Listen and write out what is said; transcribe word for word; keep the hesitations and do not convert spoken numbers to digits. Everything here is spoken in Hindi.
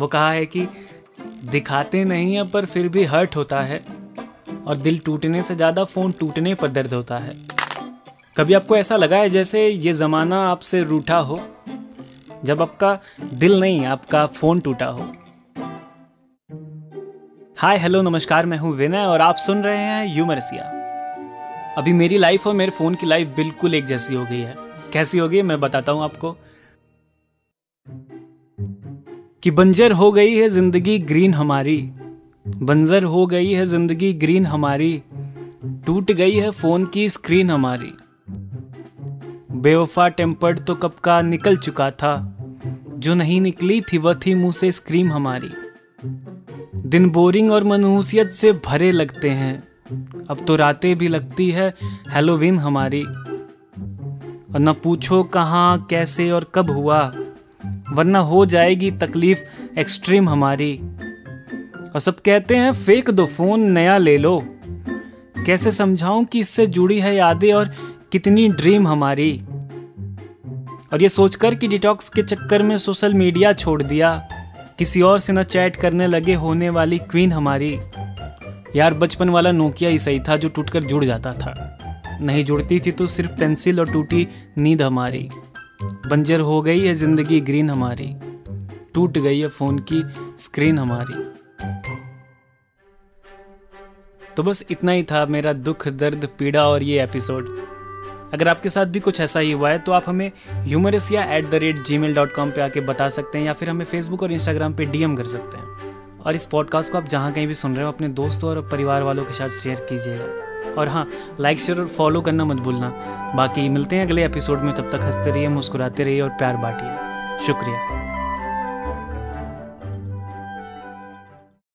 वो कहा है कि दिखाते नहीं हैं पर फिर भी हर्ट होता है, और दिल टूटने से ज़्यादा फ़ोन टूटने पर दर्द होता है। कभी आपको ऐसा लगा है जैसे ये ज़माना आपसे रूठा हो, जब आपका दिल नहीं आपका फ़ोन टूटा हो? हाय हेलो नमस्कार, मैं हूँ विनय और आप सुन रहे हैं ह्यूमरसिया। अभी मेरी लाइफ और मेरे फ़ोन की लाइफ बिल्कुल एक जैसी हो गई है। कैसी हो गई मैं बताता हूँ आपको। कि बंजर हो गई है जिंदगी ग्रीन हमारी, बंजर हो गई है जिंदगी ग्रीन हमारी, टूट गई है फोन की स्क्रीन हमारी। बेवफा टेम्पर्ड तो कब का निकल चुका था, जो नहीं निकली थी वह थी मुंह से स्क्रीम हमारी। दिन बोरिंग और मनहूसियत से भरे लगते हैं, अब तो रातें भी लगती है हैलोवीन हमारी। और न पूछो कहाँ कैसे और कब हुआ, वरना हो जाएगी तकलीफ एक्सट्रीम हमारी। और सब कहते हैं फेंक दो फोन नया ले लो, कैसे समझाऊं कि इससे जुड़ी है यादें और कितनी ड्रीम हमारी। और ये सोचकर कि डिटॉक्स के चक्कर में सोशल मीडिया छोड़ दिया, किसी और से न चैट करने लगे होने वाली क्वीन हमारी। यार बचपन वाला नोकिया ही सही था जो टूटकर जुड़ जाता था, नहीं जुड़ती थी तो सिर्फ पेंसिल और टूटी नींद हमारी। बंजर हो गई है जिंदगी ग्रीन हमारी, टूट गई है फोन की स्क्रीन हमारी। तो बस इतना ही था मेरा दुख दर्द पीड़ा और ये एपिसोड। अगर आपके साथ भी कुछ ऐसा ही हुआ है तो आप हमें ह्यूमरसिया at the rate Gmail dot com पर आके बता सकते हैं, या फिर हमें फेसबुक और इंस्टाग्राम पे डीएम कर सकते हैं। और इस पॉडकास्ट को आप जहाँ कहीं भी सुन रहे हो अपने दोस्तों और परिवार वालों के साथ शेयर कीजिएगा। और हाँ, लाइक शेयर और फॉलो करना मत भूलना। बाकी मिलते हैं अगले एपिसोड में, तब तक हंसते रहिए मुस्कुराते रहिए और प्यार बांटिए। शुक्रिया।